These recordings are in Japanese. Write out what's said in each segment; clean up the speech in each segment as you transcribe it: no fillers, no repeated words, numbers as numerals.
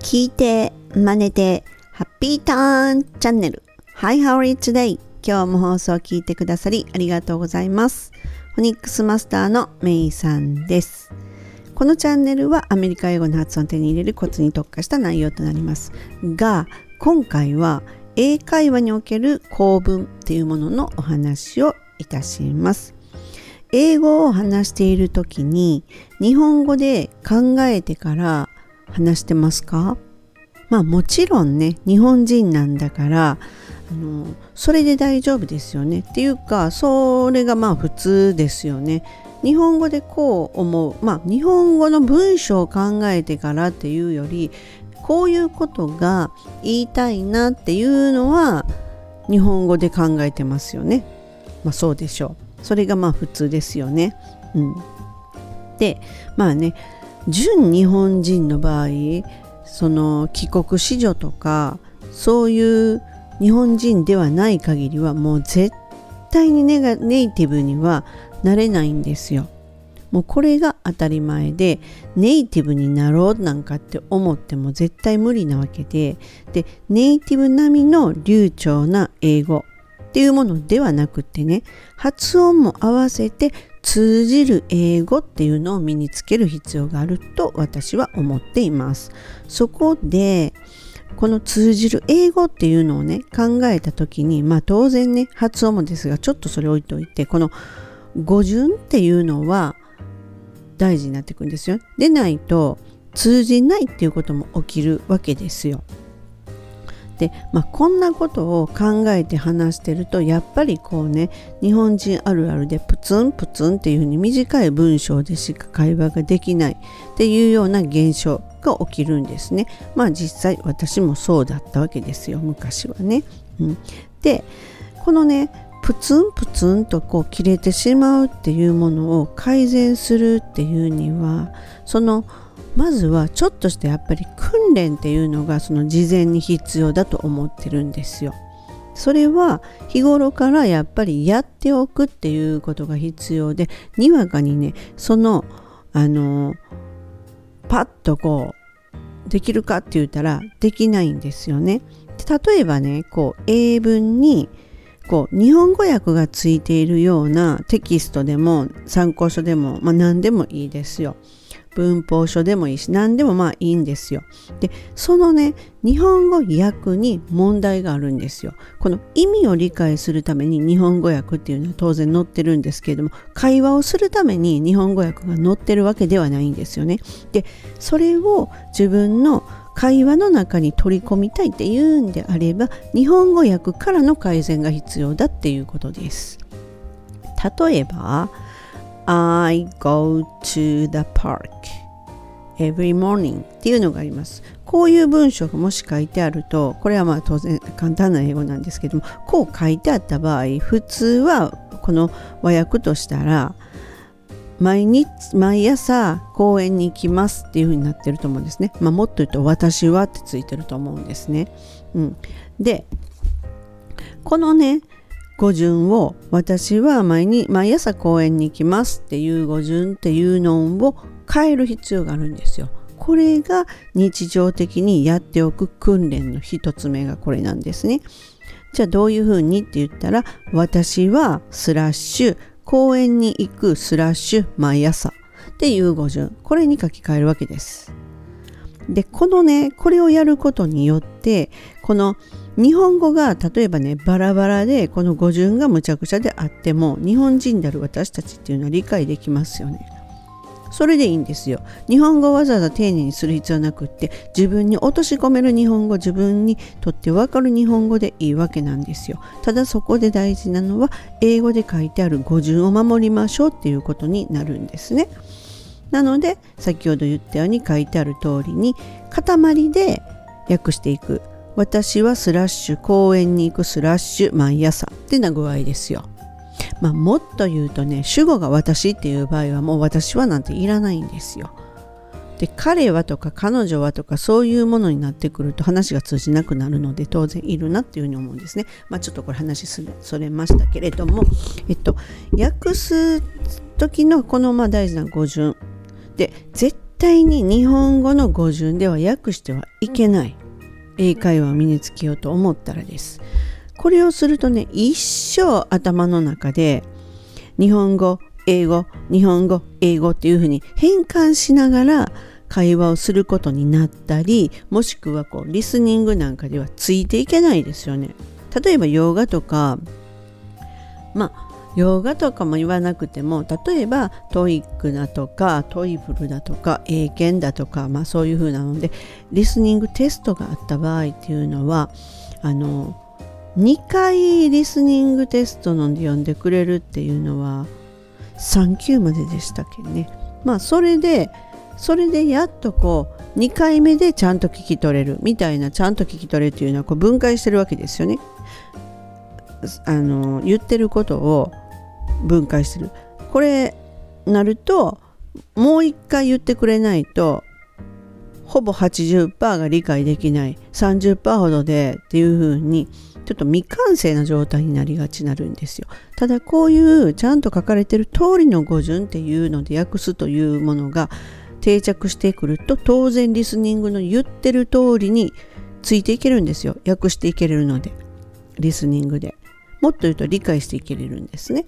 聞いて真似てハッピーターンチャンネル。 Hi, how are you today? 今日も放送を聞いてくださりありがとうございます。フォニックスマスターのメイさんです。このチャンネルはアメリカ英語の発音を手に入れるコツに特化した内容となりますが、今回は英会話における構文っていうもののお話をいたします。英語を話しているときに日本語で考えてから話してますか？まあもちろんね、日本人なんだからそれで大丈夫ですよね。っていうかそれがまあ普通ですよね。日本語でこう思う、まあ日本語の文章を考えてからっていうより、こういうことが言いたいなっていうのは日本語で考えてますよね。まあそうでしょう。それがまあ普通ですよね。うん、でまあね、純日本人の場合、その帰国子女とかそういう日本人ではない限りはもう絶対にネイティブにはなれないんですよ。もうこれが当たり前で、ネイティブになろうなんかって思っても絶対無理なわけで、でネイティブ並みの流暢な英語っていうものではなくってね、発音も合わせて通じる英語っていうのを身につける必要があると私は思っています。そこでこの通じる英語っていうのをね考えた時に、まあ当然ね発音もですがちょっとそれ置いといて、この語順っていうのは大事になってくるんですよ。でないと通じないっていうことも起きるわけですよ。でまあ、こんなことを考えて話してるとやっぱりこうね、日本人あるあるでプツンプツンっていうふうに短い文章でしか会話ができないっていうような現象が起きるんですね。まあ実際私もそうだったわけですよ、昔はね。うん、でこのねプツンプツンとこう切れてしまうっていうものを改善するっていうには、そのまずはちょっとしたやっぱり訓練っていうのがその事前に必要だと思ってるんですよ。それは日頃からやっぱりやっておくっていうことが必要で、にわかにねそのパッとこうできるかって言ったらできないんですよね。例えばねこう英文にこう日本語訳がついているようなテキストでも参考書でも、まあ、何でもいいですよ。文法書でもいいし何でもまあいいんですよ。でそのね日本語訳に問題があるんですよ。この意味を理解するために日本語訳っていうのは当然載ってるんですけれども、会話をするために日本語訳が載ってるわけではないんですよね。でそれを自分の会話の中に取り込みたいっていうんであれば、日本語訳からの改善が必要だっていうことです。例えばI go to the park every morning っていうのがあります。こういう文章がもし書いてあると、これはまあ当然簡単な英語なんですけども、こう書いてあった場合、普通はこの和訳としたら毎朝公園に行きますっていうふうになってると思うんですね。まあ、もっと言うと私はってついてると思うんですね。うん、で、このね語順を私は毎朝公園に行きますっていう語順っていうのを変える必要があるんですよ。これが日常的にやっておく訓練の一つ目がこれなんですね。じゃあどういうふうにって言ったら、私は/公園に行く/毎朝っていう語順、これに書き換えるわけです。でこのねこれをやることによって、この日本語が例えばねバラバラでこの語順がむちゃくちゃであっても、日本人である私たちっていうのは理解できますよね。それでいいんですよ。日本語をわざわざ丁寧にする必要なくって、自分に落とし込める日本語、自分にとってわかる日本語でいいわけなんですよ。ただそこで大事なのは英語で書いてある語順を守りましょうっていうことになるんですね。なので先ほど言ったように書いてある通りに塊で訳していく。私は/公園に行く/毎朝ってな具合ですよ。まあ、もっと言うとね、主語が私っていう場合はもう私はなんていらないんですよ。で彼はとか彼女はとかそういうものになってくると話が通じなくなるので、当然いるなっていうふうに思うんですね。まあ、ちょっとこれ話それましたけれども、訳す時のこのまあ大事な語順で、絶対に日本語の語順では訳してはいけない英会話を身につけようと思ったらです。これをするとね、一生頭の中で日本語英語日本語英語っていうふうに変換しながら会話をすることになったり、もしくはこうリスニングなんかではついていけないですよね。例えば洋画とか、洋画とかも言わなくても、例えばトイックだとかトイフルだとか英検だとか、そういう風なのでリスニングテストがあった場合っていうのは、2回リスニングテストので読んでくれるっていうのは3級まででしたっけね。それでやっとこう2回目でちゃんと聞き取れるみたいな、ちゃんと聞き取れるというのはこう分解してるわけですよね。言ってることを分解してる。これなるともう一回言ってくれないとほぼ 80% が理解できない、 30% ほどでっていう風にちょっと未完成な状態になりがちになるんですよ。ただこういうちゃんと書かれてる通りの語順っていうので訳すというものが定着してくると、当然リスニングの言ってる通りについていけるんですよ。訳していけれるので、リスニングでもっと言うと理解していけれるんですね。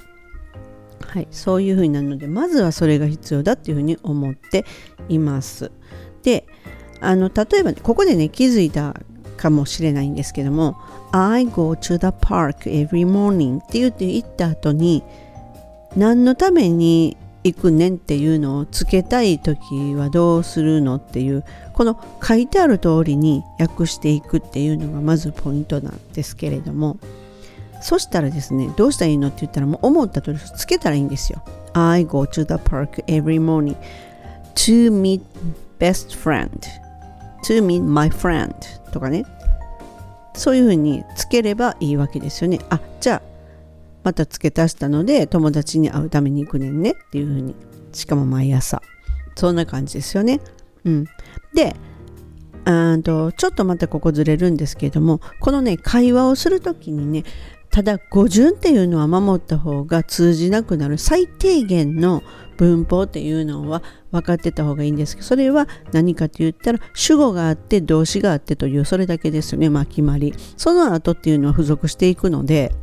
そういうふうになるので、まずはそれが必要だっていうふうに思っています。で、例えばここでね、気づいたかもしれないんですけども、I go to the park every morning って言った後に、何のために行くねんっていうのをつけたい時はどうするのっていう、この書いてある通りに訳していくっていうのがまずポイントなんですけれども、そしたらですね、どうしたらいいのって言ったら、もう思った通りつけたらいいんですよ。I go to the park every morning to meet best friend, to meet my friend とかね、そういうふうにつければいいわけですよね。あ、じゃあまた付け足したので友達に会うために行くねんねっていうふうに、しかも毎朝、そんな感じですよね。で、ちょっとまたここずれるんですけれども、このね、会話をするときにね、ただ語順っていうのは守った方が通じなくなる最低限の文法っていうのは分かってた方がいいんですけど、それは何かと言ったら、主語があって動詞があってという、それだけですよね。決まり、その後っていうのは付属していくので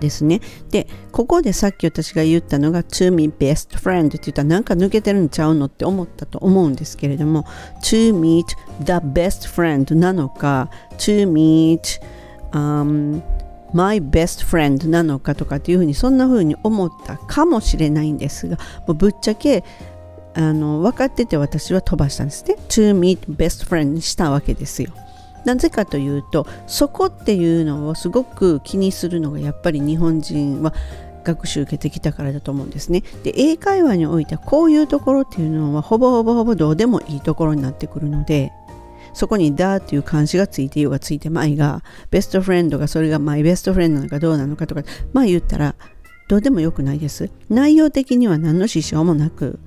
ですね。で、ここでさっき私が言ったのが To me best friend って言ったら、なんか抜けてるんちゃうのって思ったと思うんですけれども、To meet the best friend なのか、To meet my best friend なのかとかっていうふうに、そんなふうに思ったかもしれないんですが、もうぶっちゃけ分かってて私は飛ばしたんですね。To meet best friend にしたわけですよ。なぜかというと、そこっていうのをすごく気にするのが、やっぱり日本人は学習受けてきたからだと思うんですね。で、英会話においてはこういうところっていうのはほぼどうでもいいところになってくるので、そこに「だ」っていう漢字がついてようがついてまいが、ベストフレンドがそれがマイベストフレンドなのかどうなのかとか、言ったらどうでもよくないです。内容的には何の支障もなく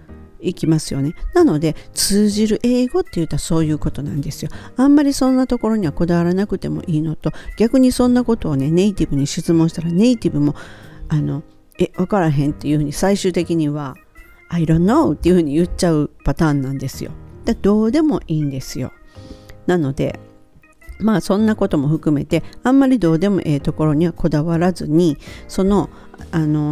いきますよね。なので、通じる英語って言ったらそういうことなんですよ。あんまりそんなところにはこだわらなくてもいいのと、逆にそんなことをね、ネイティブに質問したら、ネイティブも分からへんっていうふうに、最終的には I don't know っていうふうに言っちゃうパターンなんですよ。だからどうでもいいんですよ。なので、そんなことも含めて、あんまりどうでもええところにはこだわらずに、その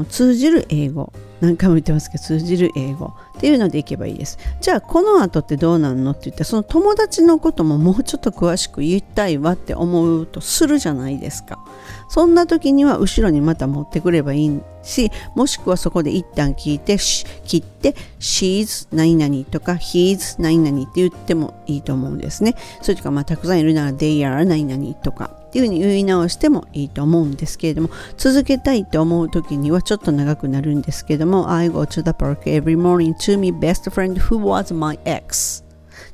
通じる英語、何回も言ってますけど、通じる英語っていうのでいけばいいです。じゃあこの後ってどうなるのって言ったら、その友達のことももうちょっと詳しく言いたいわって思うとするじゃないですか。そんな時には後ろにまた持ってくればいいし、もしくはそこで一旦切って She's 何々とか He's 何々って言ってもいいと思うんですね。それとか、たくさんいるなら They are 何々とかっていうふうに言い直してもいいと思うんですけれども、続けたいと思う時にはちょっと長くなるんですけども、 I go to the park every morning to me best friend who was my ex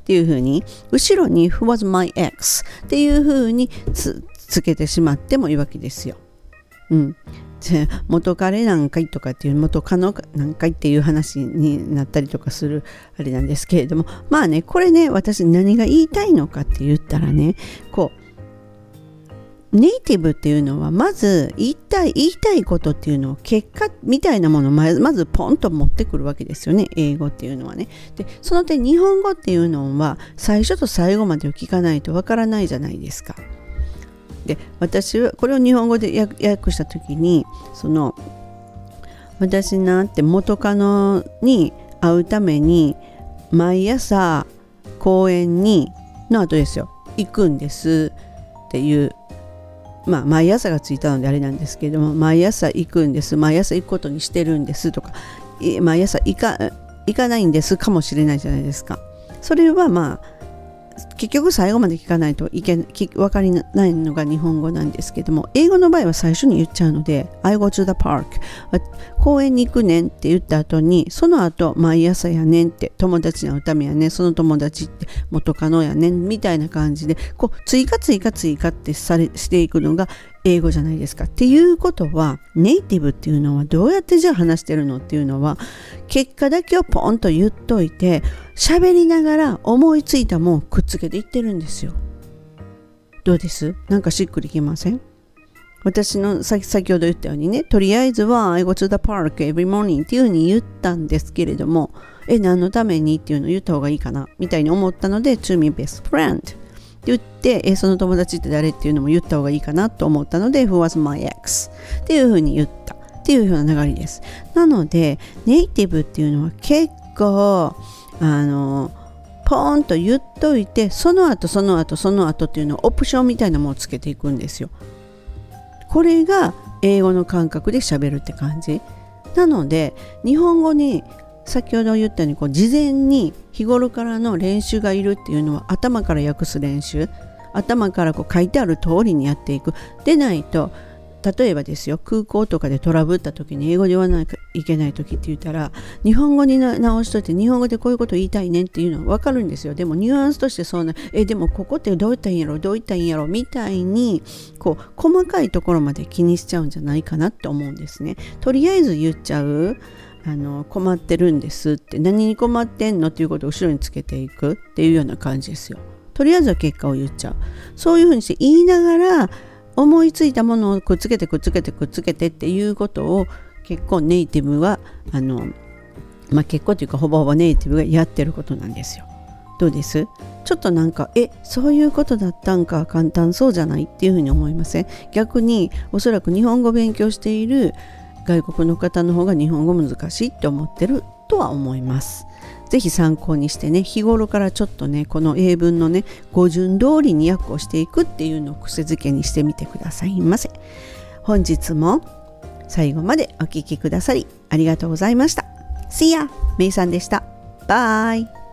っていうふうに、後ろに who was my ex っていうふうにつけてしまってもいいわけですよ。元彼何回とかっていう、元カノ何回っていう話になったりとかするあれなんですけれども、これね、私何が言いたいのかって言ったらね、ネイティブっていうのはまず言いたいことっていうのを結果みたいなものをまずポンと持ってくるわけですよね、英語っていうのはね。でその点日本語っていうのは最初と最後までを聞かないとわからないじゃないですか。で私はこれを日本語で訳した時にその私なんて元カノに会うために毎朝公園にの後ですよ行くんですっていうまあ毎朝がついたのであれなんですけれども毎朝行くんです毎朝行くことにしてるんですとか毎朝行かないんですかもしれないじゃないですか。それはまあ結局最後まで聞かないと分かりないのが日本語なんですけども英語の場合は最初に言っちゃうので I go to the park 公園に行くねんって言った後にその後毎朝やねんって友達に会うためやねんその友達って元カノやねんみたいな感じでこう追加ってしていくのが英語じゃないですか。っていうことはネイティブっていうのはどうやってじゃあ話してるのっていうのは結果だけをポンと言っといて喋りながら思いついたもんくっつけていってるんですよ。どうです？なんかしっくりきません？私の先ほど言ったようにねとりあえずは I go to the park every morning っていう風に言ったんですけれども何のためにっていうのを言った方がいいかなみたいに思ったので To my best friend言ってその友達って誰っていうのも言った方がいいかなと思ったので Who was my ex っていう風に言ったっていうような流れです。なのでネイティブっていうのは結構ポーンと言っといてその後っていうのをオプションみたいなものをつけていくんですよ。これが英語の感覚で喋るって感じなので日本語に先ほど言ったようにこう事前に日頃からの練習がいるっていうのは頭から訳す練習頭からこう書いてある通りにやっていくでないと例えばですよ空港とかでトラブった時に英語で言わなきゃいけない時って言ったら日本語に直しといて日本語でこういうこと言いたいねっていうのは分かるんですよ。でもニュアンスとしてそんなでもここってどういったんやろみたいにこう細かいところまで気にしちゃうんじゃないかなって思うんですね。とりあえず言っちゃう困ってるんですって何に困ってんのっていうことを後ろにつけていくっていうような感じですよ。とりあえずは結果を言っちゃうそういうふうにして言いながら思いついたものをくっつけてっていうことを結構ネイティブは結構というかほぼネイティブがやってることなんですよ。どうです？ちょっとなんかそういうことだったんか簡単そうじゃないっていうふうに思いません？逆におそらく日本語を勉強している外国の方の方が日本語難しいって思ってるとは思います。ぜひ参考にしてね、日頃からちょっとね、この英文のね、語順通りに訳をしていくっていうのを癖づけにしてみてくださいませ。本日も最後までお聞きくださりありがとうございました。See ya! めいさんでした。バイ。